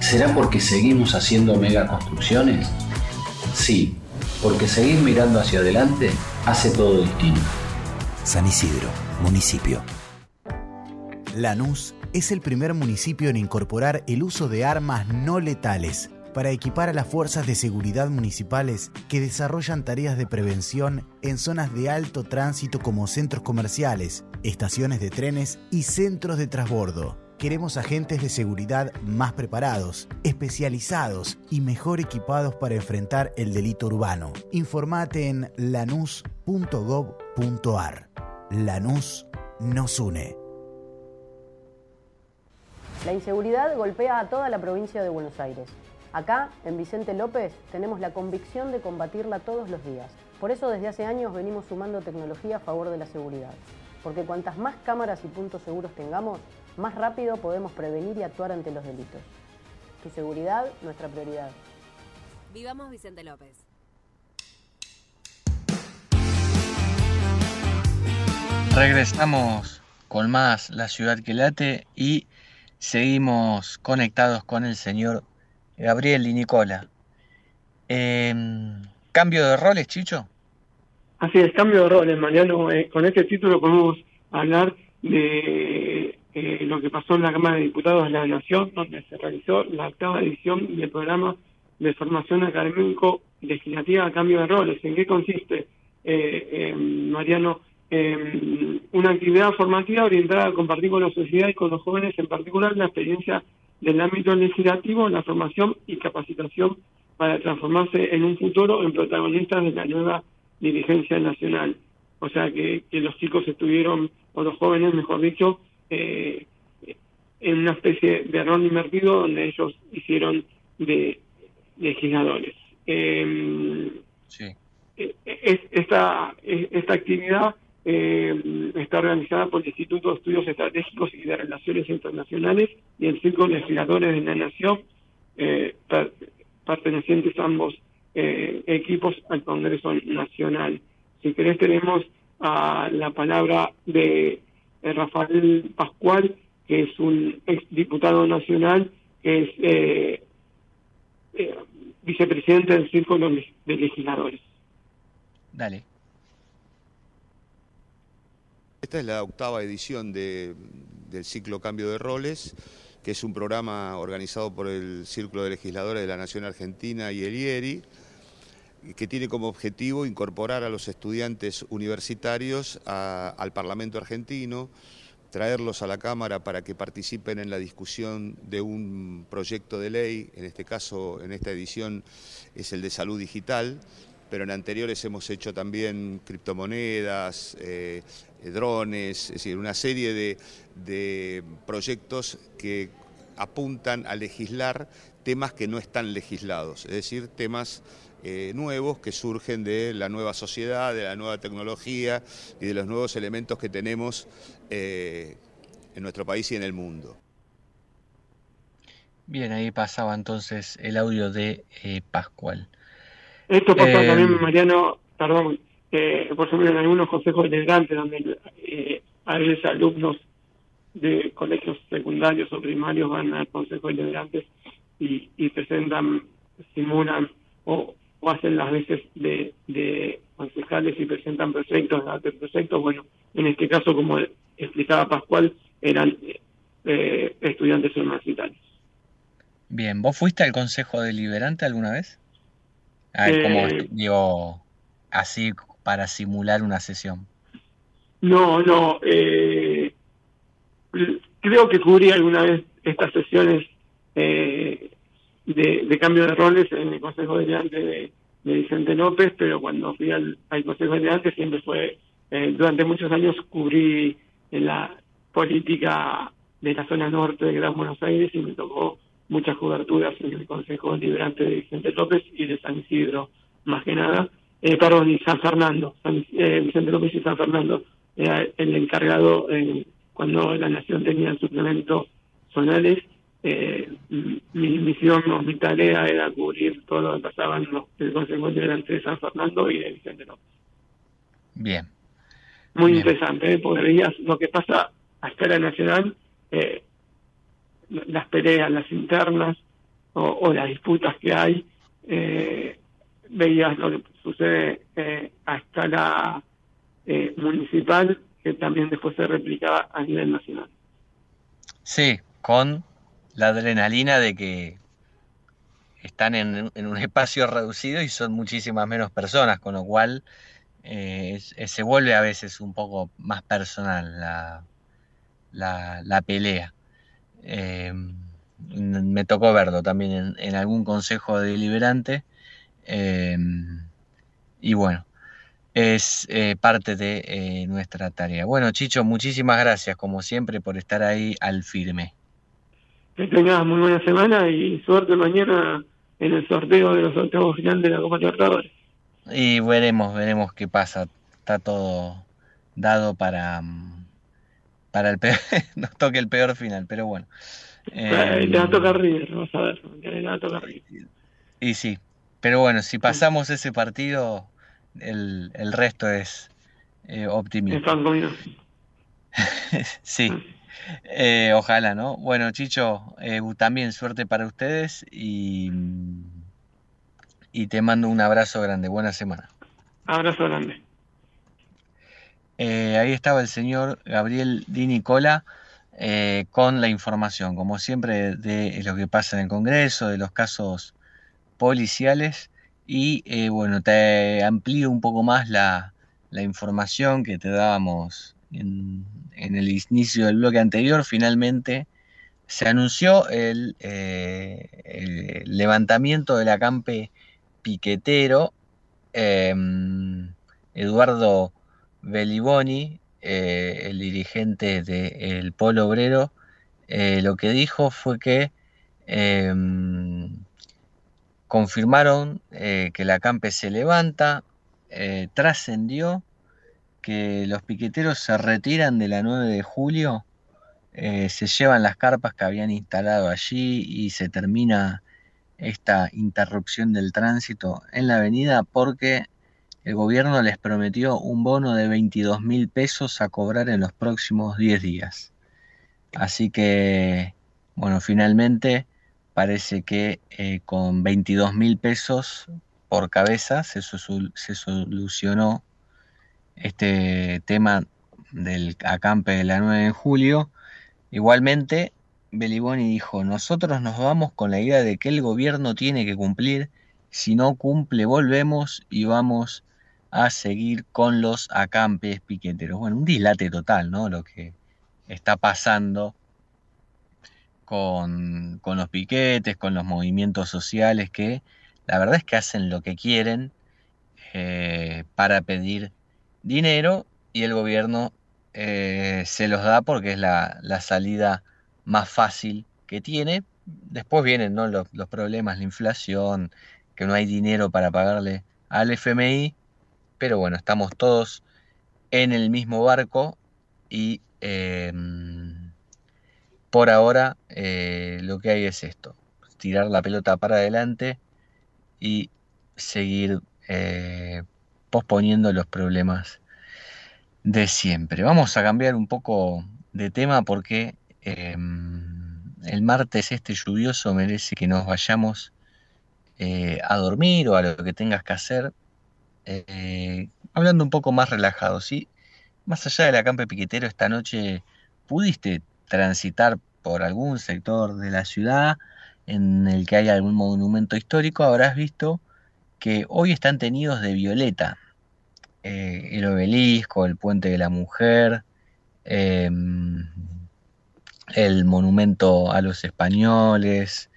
¿Será porque seguimos haciendo megaconstrucciones? Sí, porque seguir mirando hacia adelante hace todo distinto. San Isidro, municipio. Lanús es el primer municipio en incorporar el uso de armas no letales para equipar a las fuerzas de seguridad municipales que desarrollan tareas de prevención en zonas de alto tránsito como centros comerciales, estaciones de trenes y centros de transbordo. Queremos agentes de seguridad más preparados, especializados y mejor equipados para enfrentar el delito urbano. Informate en lanús.gov.ar. Lanús nos une. La inseguridad golpea a toda la provincia de Buenos Aires. Acá, en Vicente López, tenemos la convicción de combatirla todos los días. Por eso desde hace años venimos sumando tecnología a favor de la seguridad. Porque cuantas más cámaras y puntos seguros tengamos, más rápido podemos prevenir y actuar ante los delitos. Tu seguridad, nuestra prioridad. Vivamos Vicente López. Regresamos con más La Ciudad que Late y seguimos conectados con el señor Gabriel y Nicola. ¿Cambio de roles, Chicho? Así es, cambio de roles, Mariano. Con este título podemos hablar de lo que pasó en la Cámara de Diputados de la Nación, donde se realizó la octava edición del programa de formación académico-legislativa a cambio de roles. ¿En qué consiste, Mariano? Una actividad formativa orientada a compartir con la sociedad y con los jóvenes en particular la experiencia del ámbito legislativo, la formación y capacitación para transformarse en un futuro en protagonistas de la nueva dirigencia nacional. O sea que los chicos estuvieron, o los jóvenes mejor dicho, en una especie de rol invertido donde ellos hicieron de legisladores. Sí. Esta actividad está organizada por el Instituto de Estudios Estratégicos y de Relaciones Internacionales y el Círculo de Legisladores de la Nación, pertenecientes ambos equipos al Congreso Nacional. Si querés, tenemos a la palabra de Rafael Pascual, que es un exdiputado nacional, que es vicepresidente del Círculo de Legisladores. Dale. Esta es la octava edición del ciclo Cambio de Roles, que es un programa organizado por el Círculo de Legisladores de la Nación Argentina y el IERI, que tiene como objetivo incorporar a los estudiantes universitarios al Parlamento argentino, traerlos a la Cámara para que participen en la discusión de un proyecto de ley, en este caso, en esta edición, es el de salud digital, pero en anteriores hemos hecho también criptomonedas, drones, es decir, una serie de proyectos que apuntan a legislar temas que no están legislados, es decir, temas nuevos que surgen de la nueva sociedad, de la nueva tecnología y de los nuevos elementos que tenemos en nuestro país y en el mundo. Bien, ahí pasaba entonces el audio de Pascual. Esto pasó también, Mariano, perdón, por ejemplo, en algunos consejos deliberantes donde a veces alumnos de colegios secundarios o primarios van a consejos deliberantes y presentan, simulan o hacen las veces de concejales y presentan proyectos, anteproyectos. Bueno, en este caso, como explicaba Pascual, eran estudiantes universitarios. Bien, ¿vos fuiste al consejo deliberante alguna vez? A ver, como digo, así para simular una sesión. No, creo que cubrí alguna vez estas sesiones de cambio de roles en el Consejo Deliberante de Vicente López, pero cuando fui al Consejo Deliberante siempre fue, durante muchos años cubrí la política de la zona norte de Gran Buenos Aires y me tocó muchas coberturas en el Consejo Deliberante de Vicente López y de San Isidro, más que nada, perdón, y San Fernando, Vicente López y San Fernando, era el encargado cuando la Nación tenía el suplemento zonales. Mi misión, mi tarea era cubrir todo lo que pasaba en el Consejo Deliberante de San Fernando y de Vicente López. Bien. Muy bien. Interesante, porque veías lo que pasa a escala nacional, las peleas, las internas o las disputas que hay, veías lo que sucede a escala municipal, que también después se replicaba a nivel nacional. Sí, con la adrenalina de que están en un espacio reducido y son muchísimas menos personas, con lo cual se vuelve a veces un poco más personal la pelea. Me tocó verlo también en algún consejo deliberante y bueno, es parte de nuestra tarea. Bueno, Chicho, muchísimas gracias como siempre por estar ahí al firme. Que tengas muy buena semana y suerte mañana en el sorteo de los octavos final de la Copa Libertadores. Y veremos qué pasa. Está todo dado para el peor, nos toque el peor final, pero bueno. Le va a tocar River, vas a ver, le va a tocar River. Y sí, pero bueno, si pasamos ese partido, el resto es optimista. Es pan comido. Sí, ojalá, ¿no? Bueno, Chicho, también suerte para ustedes y te mando un abrazo grande, buena semana. Abrazo grande. Ahí estaba el señor Gabriel Di Nicola con la información, como siempre, de lo que pasa en el Congreso, de los casos policiales y bueno, te amplío un poco más la información que te dábamos en el inicio del bloque anterior. Finalmente se anunció el levantamiento del acampe piquetero. Eduardo Belliboni, el dirigente del Polo Obrero, lo que dijo fue que confirmaron que el acampe se levanta, trascendió que los piqueteros se retiran de la 9 de julio, se llevan las carpas que habían instalado allí y se termina esta interrupción del tránsito en la avenida porque el gobierno les prometió un bono de 22.000 pesos a cobrar en los próximos 10 días. Así que, bueno, finalmente parece que con 22.000 pesos por cabeza se solucionó este tema del acampe de la 9 de julio. Igualmente, Belliboni dijo: nosotros nos vamos con la idea de que el gobierno tiene que cumplir, si no cumple volvemos y vamos a seguir con los acampes piqueteros. Bueno, un dislate total, ¿no? Lo que está pasando con los piquetes, con los movimientos sociales, que la verdad es que hacen lo que quieren para pedir dinero, y el gobierno se los da porque es la salida más fácil que tiene. Después vienen, ¿no?, los problemas, la inflación, que no hay dinero para pagarle al FMI, pero bueno, estamos todos en el mismo barco y por ahora lo que hay es esto: tirar la pelota para adelante y seguir posponiendo los problemas de siempre. Vamos a cambiar un poco de tema porque el martes este lluvioso merece que nos vayamos a dormir o a lo que tengas que hacer, hablando un poco más relajado, ¿sí? Más allá del acampe piquetero, esta noche pudiste transitar por algún sector de la ciudad en el que hay algún monumento histórico. Habrás visto que hoy están tenidos de violeta el obelisco, el puente de la mujer, el monumento a los españoles,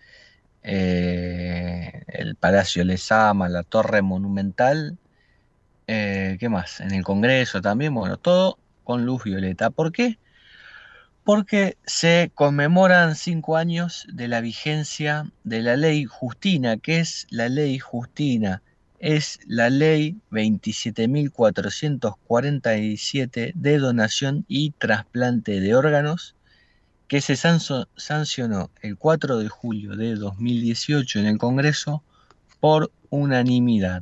el Palacio Lezama, la Torre Monumental, ¿qué más? En el Congreso también, bueno, todo con luz violeta. ¿Por qué? Porque se conmemoran 5 años de la vigencia de la Ley Justina. ¿Qué es la Ley Justina? Es la Ley 27.447 de donación y trasplante de órganos, que se sancionó el 4 de julio de 2018 en el Congreso por unanimidad.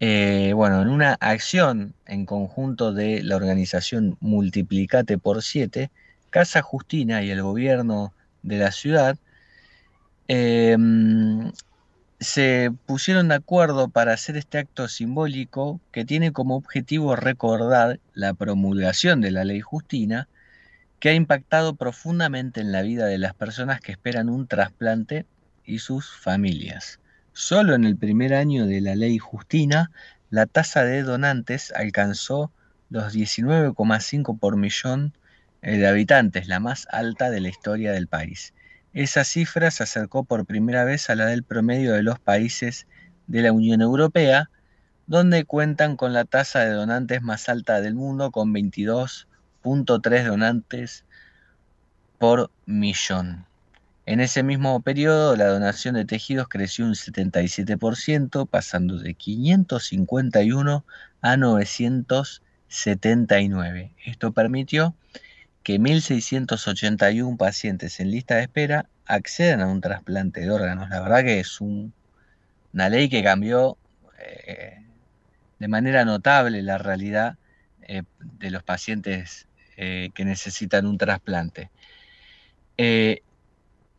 Bueno, en una acción en conjunto de la organización Multiplicate por 7, Casa Justina y el gobierno de la ciudad se pusieron de acuerdo para hacer este acto simbólico que tiene como objetivo recordar la promulgación de la Ley Justina, que ha impactado profundamente en la vida de las personas que esperan un trasplante y sus familias. Solo en el primer año de la Ley Justina, la tasa de donantes alcanzó los 19,5 por millón de habitantes, la más alta de la historia del país. Esa cifra se acercó por primera vez a la del promedio de los países de la Unión Europea, donde cuentan con la tasa de donantes más alta del mundo, con 22,3 donantes por millón. En ese mismo periodo, la donación de tejidos creció un 77%, pasando de 551 a 979. Esto permitió que 1.681 pacientes en lista de espera accedan a un trasplante de órganos. La verdad que es una ley que cambió de manera notable la realidad de los pacientes que necesitan un trasplante.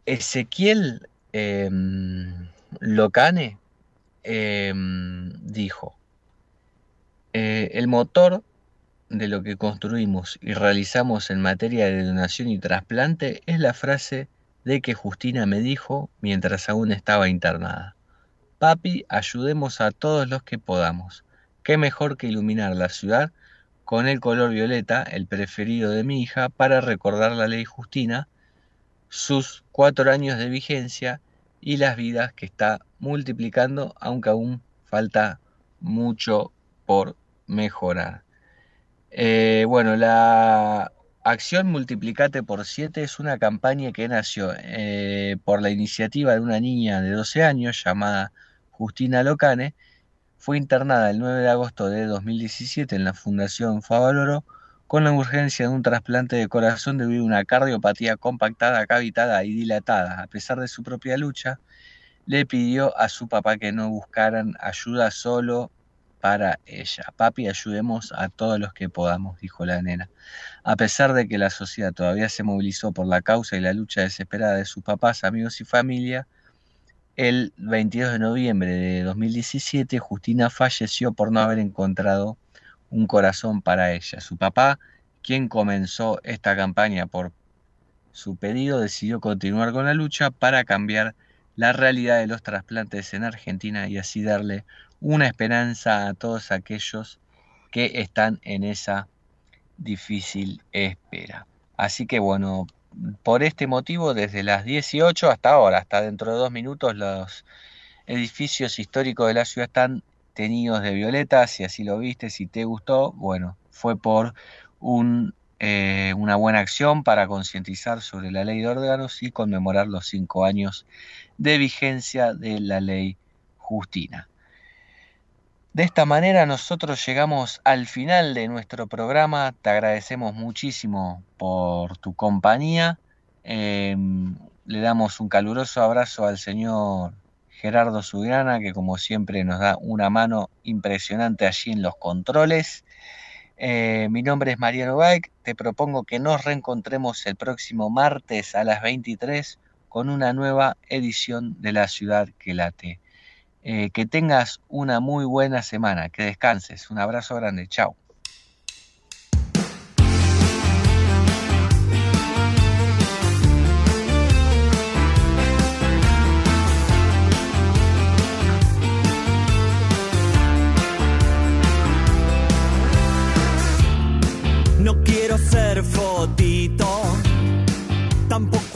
Ezequiel Locane dijo: el motor de lo que construimos y realizamos en materia de donación y trasplante es la frase de que Justina me dijo mientras aún estaba internada: papi, ayudemos a todos los que podamos. Qué mejor que iluminar la ciudad con el color violeta, el preferido de mi hija, para recordar la Ley Justina, sus 4 años de vigencia y las vidas que está multiplicando, aunque aún falta mucho por mejorar. Bueno, la acción Multiplicate por 7 es una campaña que nació por la iniciativa de una niña de 12 años llamada Justina Locane. Fue internada el 9 de agosto de 2017 en la Fundación Favaloro con la urgencia de un trasplante de corazón debido a una cardiopatía compactada, cavitada y dilatada. A pesar de su propia lucha, le pidió a su papá que no buscaran ayuda solo para ella. Papi, ayudemos a todos los que podamos, dijo la nena. A pesar de que la sociedad todavía se movilizó por la causa y la lucha desesperada de sus papás, amigos y familia, el 22 de noviembre de 2017, Justina falleció por no haber encontrado un corazón para ella. Su papá quien comenzó esta campaña por su pedido, decidió continuar con la lucha para cambiar la realidad de los trasplantes en Argentina y así darle una esperanza a todos aquellos que están en esa difícil espera. Así que bueno, por este motivo, desde las 18 hasta ahora, hasta dentro de 2 minutos, los edificios históricos de la ciudad están teñidos de violeta. Si así lo viste, si te gustó, bueno, fue por una buena acción para concientizar sobre la ley de órganos y conmemorar los 5 años de vigencia de la ley Justina. De esta manera nosotros llegamos al final de nuestro programa. Te agradecemos muchísimo por tu compañía. Le damos un caluroso abrazo al señor Gerardo Subirana, que como siempre nos da una mano impresionante allí en los controles. Mi nombre es Mariano Gaik, te propongo que nos reencontremos el próximo martes a las 23 con una nueva edición de La Ciudad que Late. Que tengas una muy buena semana, que descanses, un abrazo grande, chao. Ser fotito, tampoco